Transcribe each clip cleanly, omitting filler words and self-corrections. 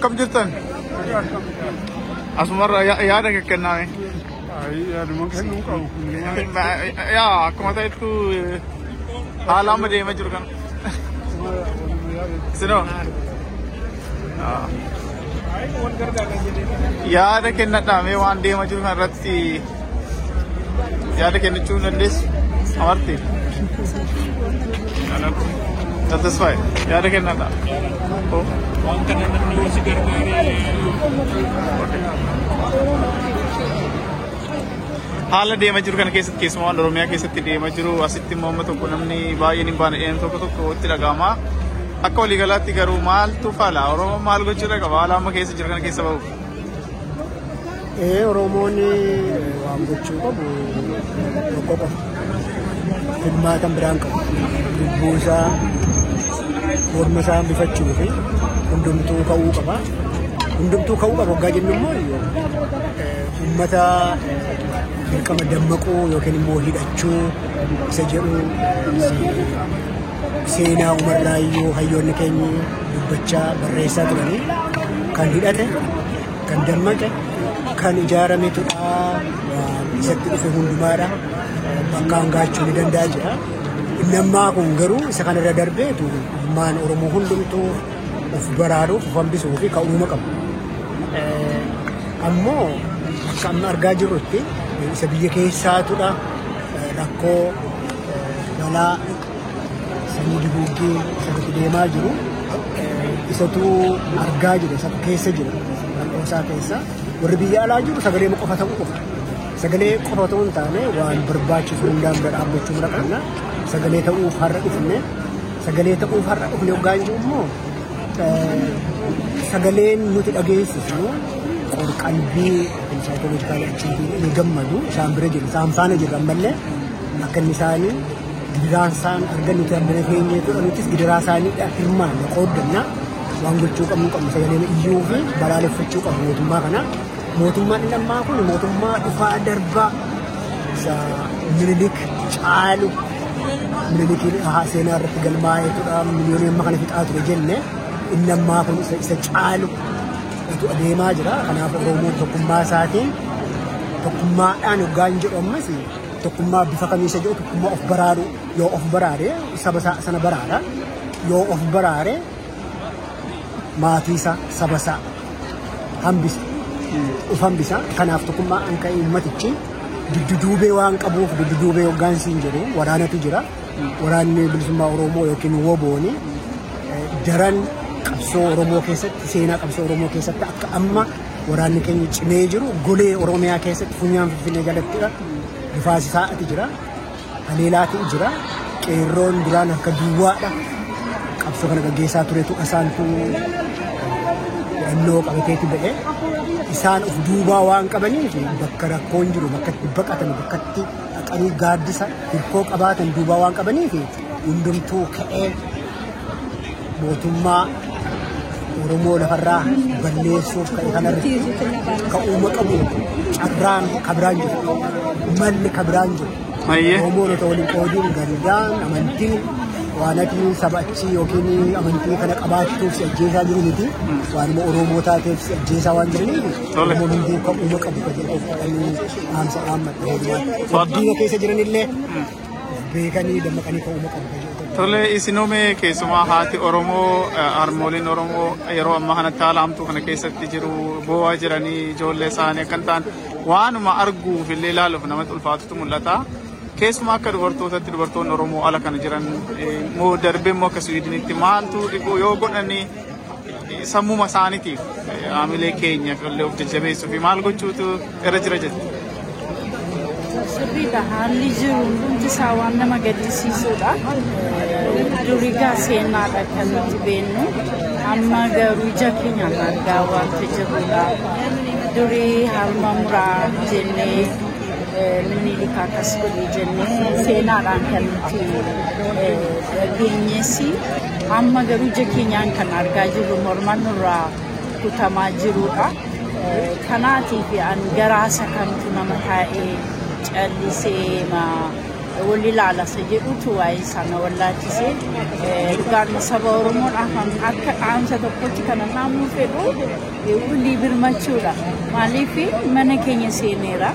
कब जितना असमर याद है क्या नाम है हाल मुझे मैं चुरकन सुनो याद है क्या नाम है वन डे मैं चुरकन रथ थी याद है क्या चून डिस और थी satisfy yaad karna tha oh kaam karne mein use kar rahe haal de majru kan kaise case mon romia kaise de majru asitti mohammed ko namni baayin ban en to tiragama akoli galati garu mal tu fala oro mal go chiraga wala ma kaise jirkan kaise bau oro moni am go chuba ko ko khidmatan branko buza Orma saya ambil cuci, undum tu kau apa? Wagga jadi nama. Mata mereka madamku, yoke ni mohid acu, sejaru, sena umar layu, hayo ni kini, baca beresa tu ni, kandidat eh, kandamat eh, kanijara metu a, sektor sehundumara, bakangga curi dan daja. Nama aku garu sekarang ada darbe tu man orang mohon tu beraruh faham bisu kau umak am. Ammo kami arga jurut tu sebiji keisah tu dah rakko nala semua dibuki satu tema juru isatu arga juru satu keisah juru rakko satu keisah berbeza lah juru segala muka faham aku segala kau faham tu entah ni wan berbaca undang berabu cuma kerana Segala itu ufarat ini, segala itu ufarat beliau ganjil mu. Segala nuti agi sesuatu, orang kalbi, misalnya kalau kita lihat ini gammadu, sambil jadi samsaan jadi gambarnya, akan misalnya dirasaan harga nuti ambil kini itu nuti dirasaan itu akhirnya, kodenya, wang bercuka muka misalnya ini iuve, barale bercuka mutumma ini nama aku mutumma ufadarba, sa melidik calu. Mereka ni hasilnya rata gelmai itu milioner makan fitat rejenne, inna makan secalu itu ada masalah. Kenapa orang tukumma saati, tukumma anu ganjil orang masih, tukumma bisa kami saja tukumma off beraru, yo off berare, sabasa sana berara, yo off berare, mati sa sabasa, hambisa. Kenapa tukumma angkai mati? Dudube wang kabu, dudube ogan sinjeri, warana tu jera, warana bersama Romo yakin waboni, jaran kapso Romo keset, sena kapso Romo keset tak amma, warana kini cinejeru, gule Romea keset punya finegalat jera, difasa tu jera, anilat tu jera, keron bulan kedua dah, kapso kan kagesa tu itu asan tu, enok apa itu deh. Isan of duba wang kabani ni, bakara konjuru bakati, akani gardisa, irkok abatan duba wang kabani ni, undum tu ke, botumma, urumo lahara, balesu kaikanar, kaumak abu, kabranju, malik kabranju, urumo tu olin kodin garidan, amantin. Wanita ini sabaci, okey ni, aman tu kanak abad tu sejasa juru ni tu, wanita oromo tak tu sejasawan juru ni, mohon buka umak abu kerja, ini amsa amat. Jadi nak kerja juru ni le, berikan ini dan makan ini kau umak abu kerja. Terle isinome kesuma hati oromo, armolin oromo, ayro amma hana talam tu kanak kerja juru, bawa juru ni jolle sahane kantan, wanuma argu fillela lufnamat ulfatu tu mulata. Kesma kerwartota terwarton romo ala kanjiran mo darbe mo kaswidini timantu ibu yogon ani samu masani tif amile kenya kalau objek jame sufi malgo cutu eraj Sirita halijirum kuntisawanna magadisi soda duriga sena rakkanti bennu amma garuja kinya margawa tejura duri halmamra jenne minilika kasuri jenne sena rakkanti genyesi amma garuja kinya kan argaju mormanura kutamajiruka kanati bi an garasa kan tunamatae jalise ma walila ala sajidu tuwai sana wallati se garna sabarumun aham akka amsa to potikana namu fedo e uli birmachura malifi manakenya senera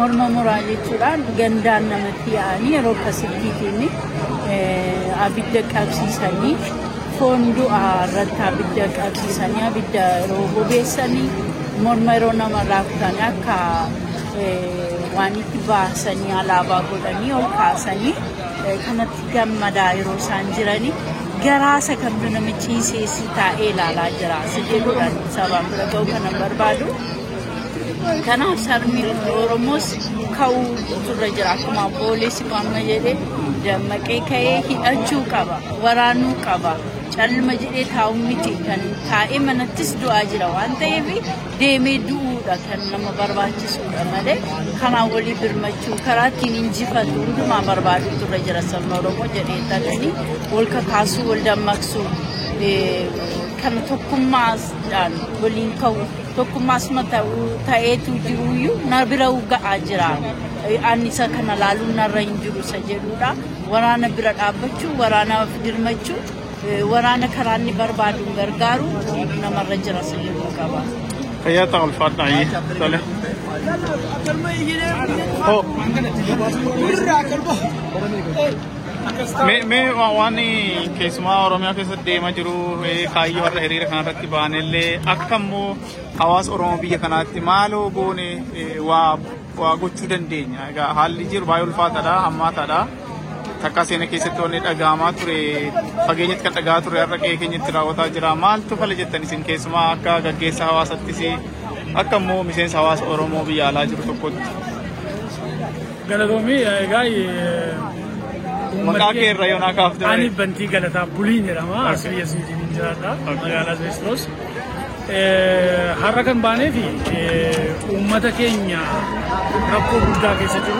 morma morali turan gandan namatiani roka siditini abidda kabsisani fondu aratabidda kabsisani abidda robo besani mormero namarafkana ka wanitiba sani alaba godani o kasani kanatiga madairo sanjirani garasa kamduna michise sita elala jarasa degodan sabam rago kana barbado kana sarmi romos kau turajara kuma polisi pamajede damake kai hi achu kaba waranu kaba chal majid taumiti kan tae manatis du'a jira wanta yebi deme du'a kan nama barbachi sudamade kana wali birmachu karati ninji fatu ma barbachi to rajara samoro mo jene tadani wolka kasu wolda maksu e kan tokumas dan golin kaw tokumas mata tae tu diuyu nabira uga ajira anisa kana lalu naranjuru sajeruda warana bira dabachu warana dirmachu ورانا كراني بربادو غرغارو نمرجر اسلمو كبا هيا تعال فاطعي صالح مي واني كيسما اورميا كيس ديما جرو كاي ور هرير كان ركي بانيلي اكمو خواص اورمو بي كاناتي مالو بوني وا غوتو دندينيا غا حالي جير بايول فاطدا اما تادا takasene kesetone dagama ture fagenyet kan daga ture arake kenyet rawata jira maltu fale jettani sin kesma akka gaggeessa hawasatti akkammo misens hawas oromo bi ala jiru tokkot galadomi gai makake rayona kafde ani banti galata bulini rama asriya sinji ninjada ala zestros harakan bane fi ummata kenya rakko budda kesetru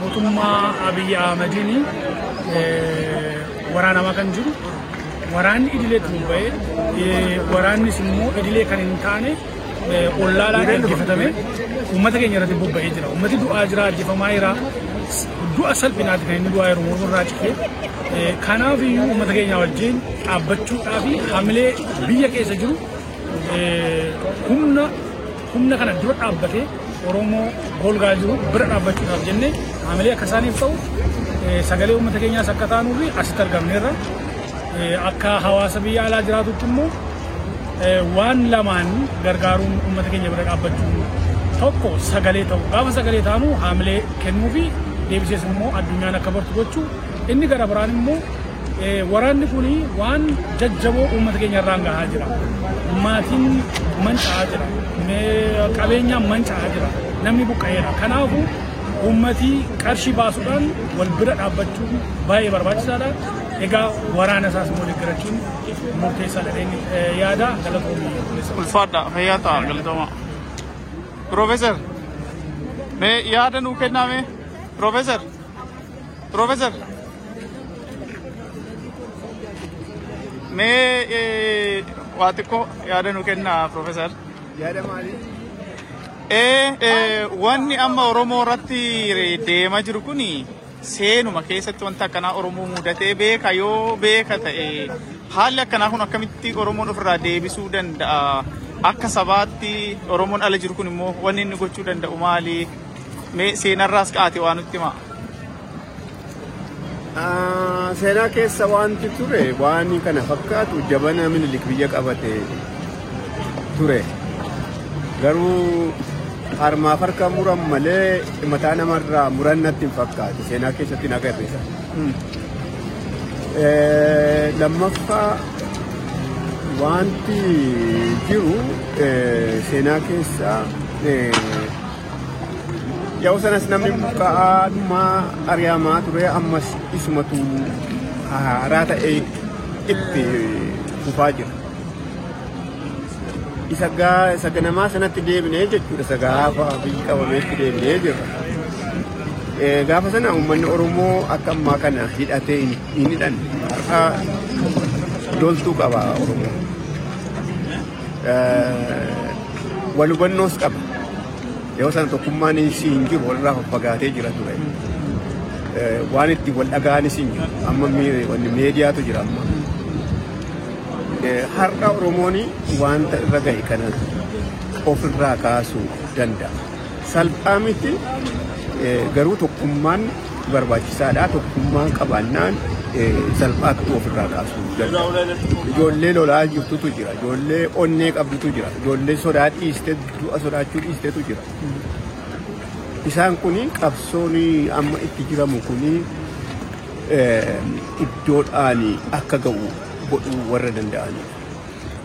Mutumma Abiy Ahmedini warana makanju waran idile tumbe waran ismu idile kanintane ollala gifetame ummata kenyara tibba ejira ummati du'a jira jifamaira du'a salbinat gain du'a rumur rajke kana fi ummata kenyawal jin abachu abi hamle biya ke sajru humna kana du'a abate oromo golgaju birra bachiqaf jenne amale kasani fto sagale ummata kenya sakatanu ri astar gamnera akka hawasabi ala jiratu tummo wan laman gargarum ummata kenya birra abachu tokko sagale to gaba sagale tanu amale kenmu bi debjes mo adunya nakabartu gochu inni gara baran mo waranni kuni wan jajjabo ummata kenya ranga hajira matin mancha hajira me qabenya mancha hajira namni buqayra kanafu ummati qarshi basudan wal bira dabachu bay barbachada ega warana sas moligarakin murtesa ladeni yada galatomi fada hayata galatoma professor me yada nu kenna me professor me watiko yada nu kenna professor yada mali wanni amma oromo ratti de majru kuni senu makeesatti wanta kana oromo mudate be kayo be kata halla kana kun akamitti oromo ofra deebisu danda akka sabatti oromo ala jiru kun mo wanni ni gochu danda umali me senarras kaati wanutti ma sena ke sawanti ture wani kana fakkatu jabana min likbiya qabate ture garu harma farka muram male matana marra murannatin fakka sena ke satti naga pesa lamma wanti jiru sena ke sa Jau sanas namni bukaa dhuma ariyamaa ture ammas isumatu haaraa ta'e itti kufaa jira. Isa ganamaa sanatti deebinee jechuudha. Isa gaafa biyyi qabameetti deebinee jira. Gaafa sana uummanni Oromoo akka ammaa kana hidhatee hin hidhanne doltuu qaba Oromoo. Walubannoos qaba. Yoo san tokkummaan siin jiru walirraa fagaatee jira ture. Waan itti wal dhaga'an siin jiru. Amma miidiyaatu jira amma. Har'a Oromoon waanta irra gahe kana ofirraa kaasuu danda'a. Salphaa miti garuu tokkummaan barbaachisaadha. Tokkummaan qabaannaan salphaatti ofirraa kaasuu danda'a. Ijoollee lolaa jirtutu jira. Ijoollee onnee qabdutu jira. Ijoollee sodaa dhiistee du'a sodaachuu dhiisteetu jira. Isaan kun qabsoon amma itti jiramu kun iddoodhaan akka ga'u godhuu warra danda'anidha.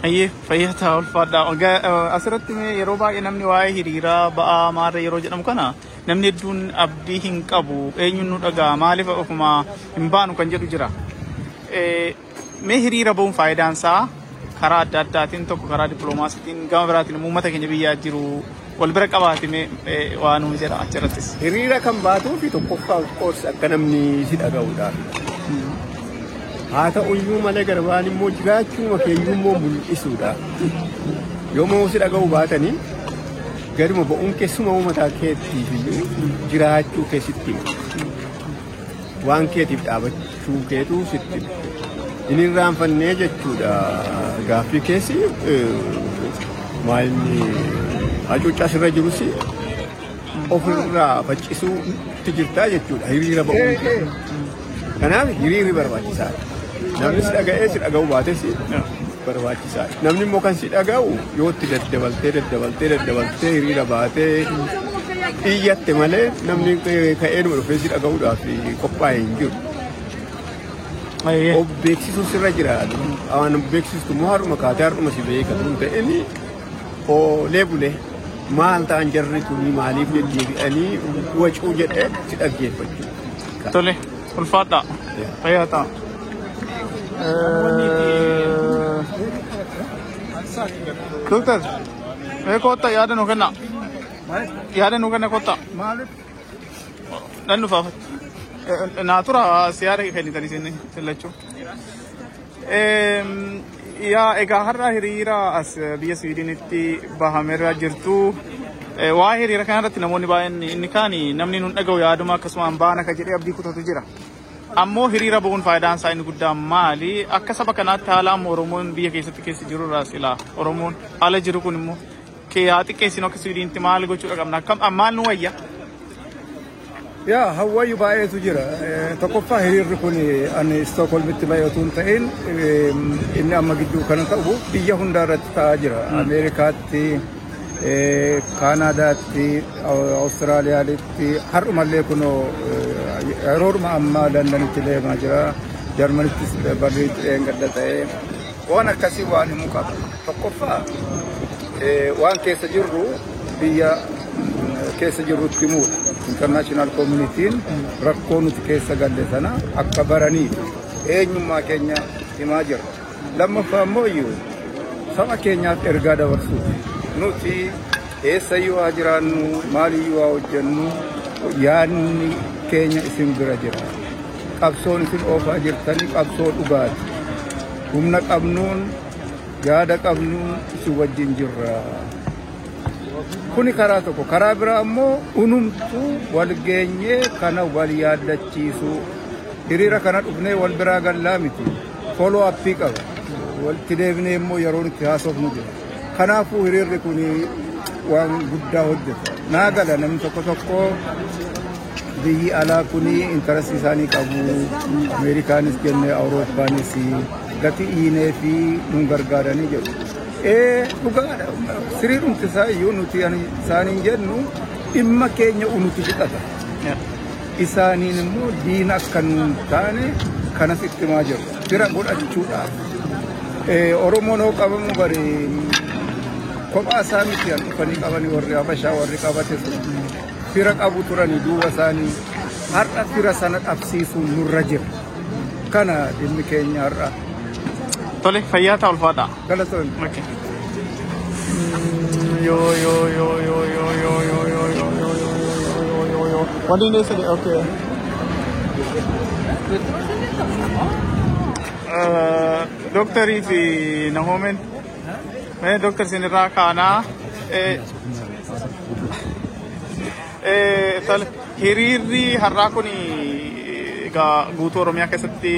Ayyee fayyataa ulfaadhaa. Asirratti yeroo baay'ee namni waa'ee hiriiraa ba'aa maarree yeroo jedhamu kana namni hedduun abdii hin qabu eenyuun nu dhaga'a maaliif ofuma hin baanu kan jedhu jira. Mee hiriira ba'uun faayidaan isaa karaa adda addaatiin tokko karaa dippiloomaasiitiin gama biraatiin uummata keenya biyyaa jiru wal bira qabaatee waan nu jedha achirrattis. Hiriira kan baatuu fi tokkoffaa qoorsa akka namni si dhaga'uudha. Haata uyyuu malee garbaan immoo jiraachuu makeeyyuu immoo mul'isuudha. Yommuu si dhaga'u baatanii gaduma ba'uun keessuma uumataa keetii jiraachuu keessatti waan keetiif dhaabachuu keetuu sitti hin irraanfannee jechuudha. Gaaffii keessi maalni hacuuccaa sirra jirus ofirraa faccisuutti jirtaa jechuudha hiriira ba'uun keessi. Kanaaf hiriirri barbaachisaadha. Namni si dhaga'ee si dhaga'uu baates barbaachisaadha. Namni immoo kan si dhaga'u yoo itti daddabaltee hiriira baatee xiyyatte malee namni ka'eedhuma dhufee si dhaga'uudhaaf qophaa'ee hin jiru. Of beeksisuu sirra jira. Waan beeksistu immoo har'uma kaatee har'uma si beekan sun ta'een oolee bulee maal ta'an jarri kun maaliif deddeebi'anii wacuu jedhee si dhaggeeffachuu. Tole. Ulfaadhaa. Fayyataa. Doktor, mee kootta yaada nu kenna. Yaada nu kenna kootta. Maaliif? Dhannu faafatti. Naatura siyaara fennitanii sinne filachuu. Egaa har'a hiriira as biyya Swiidinitti bahameerra jirtu. Waa hiriira kanarratti namoonni baay'een inni kaan namni nun dhaga'u yaaduma akkasumaan baana ka jedhee abdii kutatu jira. Ammoo hiriira ba'uun faayidaan isaa inni guddaan maali? Akka saba kanaatti haala amma Oromoon biyya keessatti keessa jiru irraa silaa Oromoon haala jiru kun immoo yaa xiqqeessinu akka Swiidinitti maal gochuudha qabna? Maal nu wayya? Yaa hawaayu baay'eetu jira. Tokkoffaa hiriirri kun ani Stookholmitti baay'atu hin ta'in inni amma gidduu kana ta'u biyya hundaarratti ta'aa jira. Ameerikaatti Kanadaatti, Awustiraaliyaatti, har'umallee kun yeroodhuma ammaa Londonitti deemaa jira. Jarmanittis barriitti dheengadda ta'ee waan akkasii waan himuu qaba. Tokkoffaa waan keessa jirru biyya keessa jirrutti himuudha. International Community'n rakkoo nuti keessa galle sana akka baraniif eenyummaa keenya himaa jira. Lammaffaa immoo saba keenyaatti ergaa dabarsuuf. Nuti eessayyuu haa jiraannu maaliyyuu haa hojjannu yaadni keenya isin bira jira. Qabsoon isin oofaa jirtanii qabsoo dhugaati. Humna qabnuun yaada qabnuun isin wajjin jirra. Kuni karaa tokko. Karaa biraa immoo unumtuu wal geenyee kana wal yaaddachiisuu. Hiriira kana dhufnee wal biraa gallaa miti. Foloo appii qaba. Walitti deebinee immoo yeroo nuti haasofnu jira. Kanaafuu hiriirri kun waan guddaa hojjeta. Naa gala namni tokko tokko biyyi alaa kun intarasii isaanii qabu. Ameerikaanis jennee Awurooppaanis gati dhiinee fi nun gargaaranii jedhu. Dhugaadha. Siriidhumti isaa iyyuu nuti isaaniin jennu dhimma keenya nuti fixata. Isaaniin immoo diina akka nuun taane kanas itti himaa jiru. Bira godhachuudhaaf. Oromoon hoo qabamu bari. Kophaa isaa miti dhufanii qabanii warri Habashaa warri qabates fira qabu turani duuba isaanii har'a fira sana dhabsiisuu nurra jira. Kana dhimmi keenya har'a tole fayyaa ta'ul faada galatoon okay yo what do you say okay doctori fi na moment eh doctor sinira kana tal hiriri harrakuni ga guutu oromia keessatti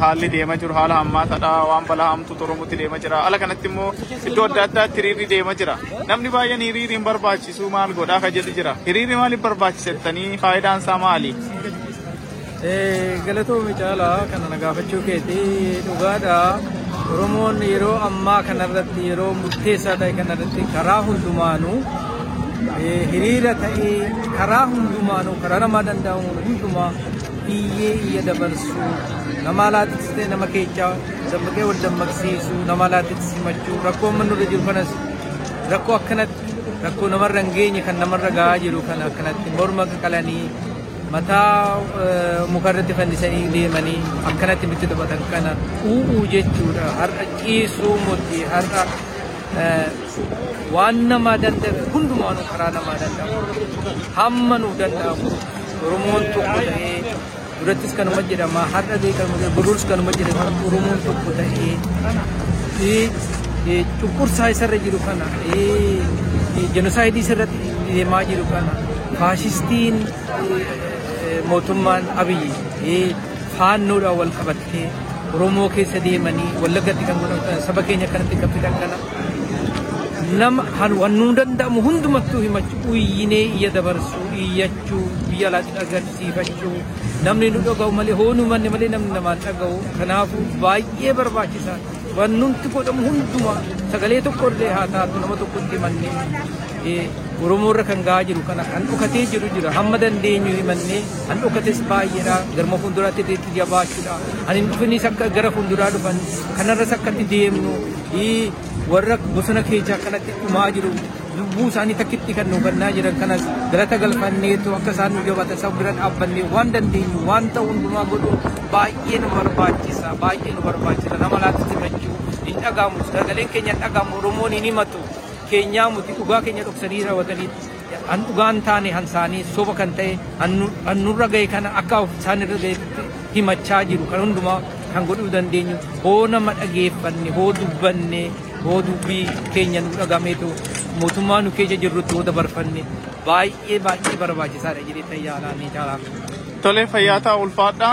haalli deema jiru haala ammaa sadha waan bala amtu toromutti deema jira ala kanatti immoo iddoo adda addaatti hiriri deema jira namni baay'een hiriri hin barbaachisu maal godha ka jedhi jira hiriri maal barbaachisettanii faayidaan isaa maali galatoo micaala kana nagaafachuu keetii dhugaadha oromoon yeroo ammaa kanarratti yeroo murteessaa ta'e kanarratti karaa hundumaanuu hiriira ta'ee karaa hundumaanuu karaa namaa danda'u hundumaa iyyee dabarsuu nama laatiksitee nama keechaa dammaqee wal dammaqsiisuu nama laatiksifachuu rakkoo manurra jiru kanas rakkoo akkanatti rakkoo namarra hin geenye kan namarra gahaa jiru kan akkanatti morma qalanii mataa mukarratti fandisanii deemanii akkanatti bitti dabatan kana u'uu jechuudha har'a ciisuu murtii har'a waan nama danda'e hundumaanuu karaa nama danda'e hamma nu danda'u oromoon tokko ta'ee durattis kanuma jedhama har'a beekamu buruus kanuma jedhama oromoon tokko ta'ee cunqursaa isarra jiru kana jenosaayidii isarratti deemaa jiru kana faashistiin mootummaan Abiyyi faannoodhaan wal qabattee Oromoo keessa deemanii Wallaggatti kan godhatan saba keenya kanatti qabatan kana nama hannuu danda'amu hundumattuu himachuu iyyinee iyya dabarsuu iyyachuu biyya laatti agarsiifachuu namni nu dhaga'u malee hoonuu manni malee namni namaan dhaga'u kanaafuu baay'ee barbaachisaa waan nutti godhamu hundumaa sagalee tokkollee haa taatu nama tokkotti mannee Oromoorra kan gahaa jiru kana kan dhokatee jiru jira hamma dandeenyu himannee kan dhokates baay'eedha garma fuulduraatti itti jabaachuudha ani dhufinis akka gara fuulduraa dhufan kanarras akkatti deemnu warra bosona keechaa kanatti dhumaa jiru lubbuu isaanii takkitti kan nu gannaa jiran kanas galata galfanneetu akka isaan nu jabatan sab bira dhaabbannee waan dandeenyu waan ta'u hundumaa godhu baay'ee nu barbaachisa baay'ee nu barbaachisa nama laatti himachuu hin dhagaamu sagaleen keenya hin dhagaamu Oromoon hin himatu Kenya muti dhugaa keenya dhoksanii raawwatanii an dhugaan taane hansaanii soba kan ta'e annurra ga'e kana akka isaanirra ga'etti himachaa jiru kan hundumaa kan godhuu dandeenyu hoo nama dhageeffanne hoo dubbanne hoo dubbii keenya nu dhagameetu mootummaa nu keessa jirrutti hoo dabarfanne baay'ee baay'ee barbaachisaadha jedhee tayyaalaan jaalaa tolee fayyaa ta'aa ulfaadha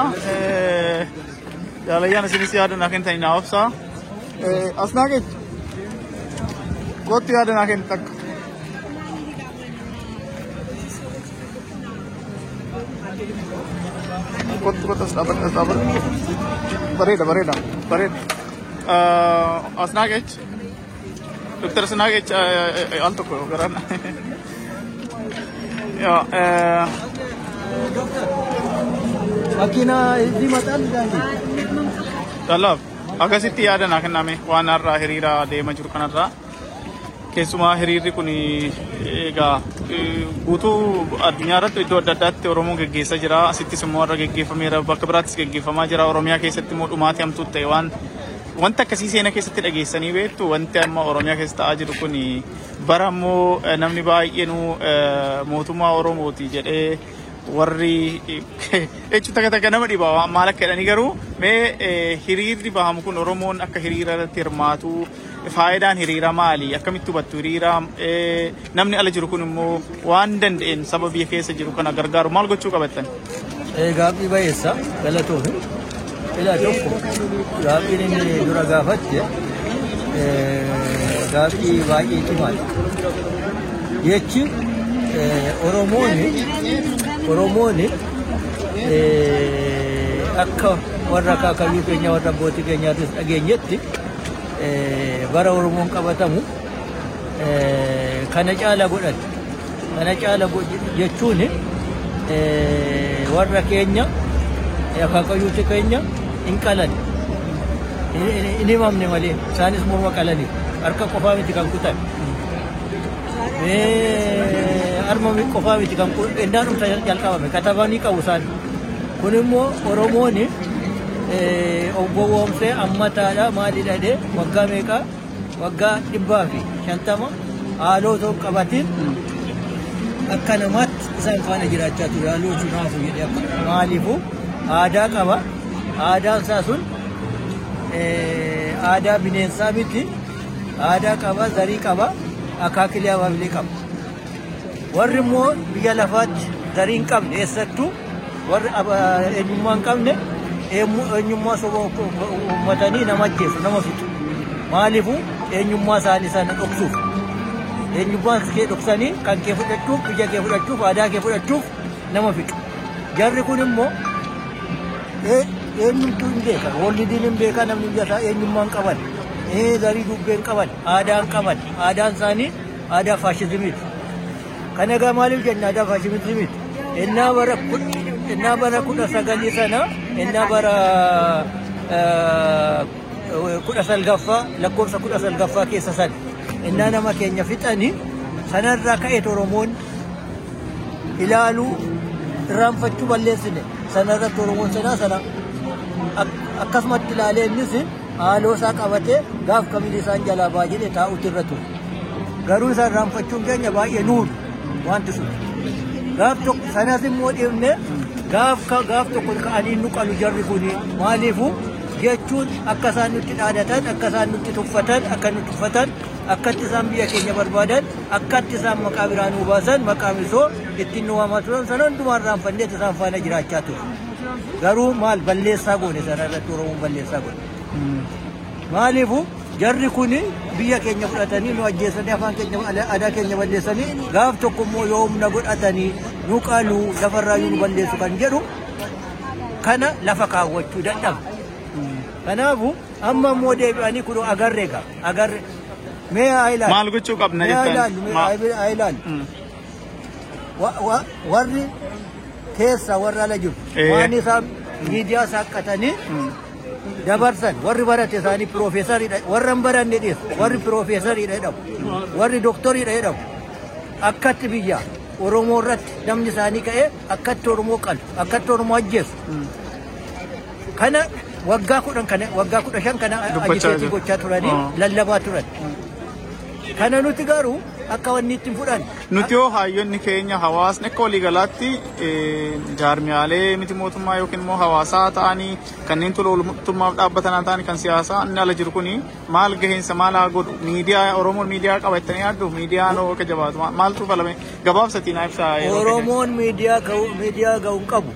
jaalayyaan isinis yaadan akka hin ta'in naa obsaa asnaageechu Gotti ada nak hentak. Kot sabar. Bareda. Asnagech. Doktor Asnagech antuk garan. Ya doktor. Akina di matan dah. Dalab. Agasitti ada nak name wanar rahirira de majur kanarra. Kesuma hiriri kuni ega guutu addunyaarratti iddoo adda addaatti Oromoo geggeessaa jira asitti semmoo irra geggeeffameera bakka biraattis geggeeffamaa jira Oromiyaa keessatti mootummaatti hamtuu ta'e wanta akkasii seenaa keessatti dhageessanii beektu wanti amma Oromiyaa keessa ta'aa jiru kun barammoo namni baay'een mootummaa Oromooti jedhee warri echu taka nama dhibaa maal akka jedhanii garuu mee hiriirri bahamu kun Oromoon akka hiriirratti hirmaatu faayidaan hiriira maali akkamitti hubattu hiriira namni ala jiru kun immoo waan danda'een saba biyya keessa jiru kana gargaaru maal gochuu qabattan gaafii bayeessa galatoo ila tokko gaafii inni dura gaafatte gaafii baay'ee cimaadha jechi oromooni akka warra kaakayyuu keenya warra abbootii keenyaattis dhageenyetti bara Oromoon qabatamu kana caala godhate kana caala jechuun warra keenya akaakayyuuti keenya hin qalan hin himamne malee isaanis morma qalanii harka qofaa miti kan kutan armomi kofa wiji kan endanum tayar jalqaba be katabani qawsan kunimmo oromoni obowom se ammata da mali dade wagga meka wagga dibbafi shantama alo to qabatin akanamat zan fana jirachatu alo tunafu yede malifu ada qaba ada sasun ada binen sabiti ada qaba zari qaba akakiliya wablikam warrimo bigalafat darin qabne esattu war edumman qabne enyumma sobo matani namajje namafitu malifu enyumma salisa na doksu enyumma ke doksani kanke fudattu bijake fudattu fada ke fudattu namafitu jarri kunimmo entu indeka holidin beka namjata enyumman qaban dari dubben qaban adan sani ada fashisimit kanaga malif janna ada fashisimit enna bara kudasagani sana enna bara kudasalgaffa lakorsa kudasalgaffa kesasad enna nama kenya fitani sanarra kay toromon ilalu ramfachu ballesine sanarra toromon sana akasmat tilale nisin alo saqabate gaf kamili san jala baajide ta utiratu garu san ramfachu kenya baaye nur wantu gaf to sanazim modimne gaf to kun kaani nuqalu jarribuni malifu yechun akasanutti dadatan akasanutti tuffatan akanutti fatan akatti zambiya kenya barbadan akatti zam makabiranu basan makamiso ittinu amatun sanan dumar ramfanne ta fana jirachatu garu mal ballesa gone sanara turum ballesa gone malifu jarrikuni biya kenya fudhatani nu ajjesani afan kenya ada kenya ballesani gaaf tokko mo yoomna godhatani nu qalu safarraayu ballesu kan jedhu kana lafaka wachu dadam kanabu amma mode ani kudo agarrega agar me island mal guchu qabna island wa warri kesa warra laju wani sab media sakatani dabarsan warri barate sani professor warram baran nedis warri professor idadam warri doctor idadam akat biya oromo rat damni sani kae akat oromo qal akat oromo ajjes kana wagga kudan kana ajjes gocha turani lallaba turan kana nuti garu akawannittin fudan nutio hayyonni kenya hawasne koligalatti jarmiale mitimotuma yokin mo hawasa taani kanin tulolumtumma dabatana taani kan siyasa annala jirkuni mal gahin samala god media oromo media qabatani adu media no ke jawab mal tu balame gabab satina ifsa oromo media gau qabu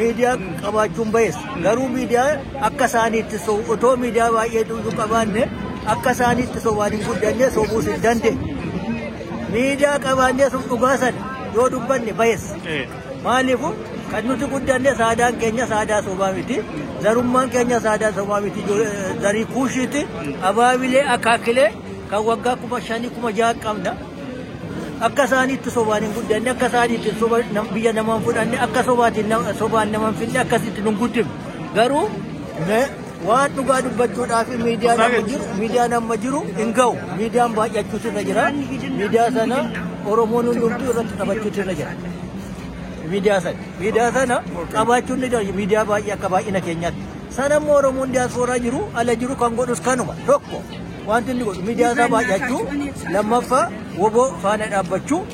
media qabachum bes garu media akasani tiso oto media wa yedu qabanne akasani tiso wadin guddanne so bu sidande media qabanne so dugasan yo dubbanne bayes malifu kanutu guddanne saada kenya saada sobamiti zarumman kenya saada sobamiti zari kushiti ababile akakile kawagga kubashani kumaja qamda akasani tiso wadin guddanne akasani tiso nambiya naman fudanne akasobati soban naman finne akasiti nungutim garu ne wa duga dubbatu dafi media nam majiru ingau media ba yachutu najira media sana oromonu nuntu tabachu najira media sana abachu najira media ba yakaba ina kenya sana oromun dia sora jiru ala jiru kangodus kanuma dokko wantinni go media sa ba yachu lamafa wobo fana dabachu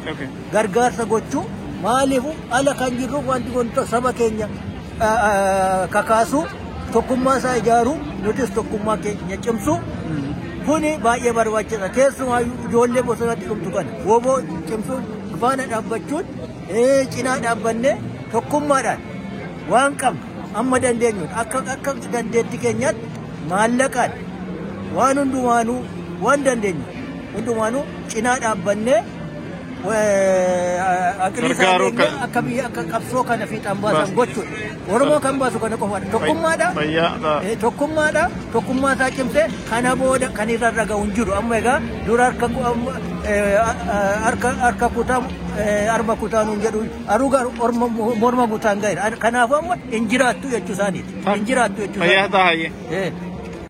gargar sagochu malifu ala kanjiru wantigonto sama kenya kakasu tokkumma sa ijaru notice tokkumma ke nyacimsu kuni baaye barwachira kesu ayu jolle bosati kumtukan wobo cimsu bana dabachut cina dabanne tokkumma dan wankam amma dandenyu akka dandetti kenyat mallakat wanunduwanu wandandenyu undumanu cina dabanne akabiya kakafso kana fi tambasan gochu oromo kan basu kana kofada tokkumada tokkumma ta kimte kana boda kanira raga unjuru amma ga durar ka arka kutam arba kutanun jedu aruga morma gutangair kana famo injiratu yachu sanit injiratu yachu sanit ayata haye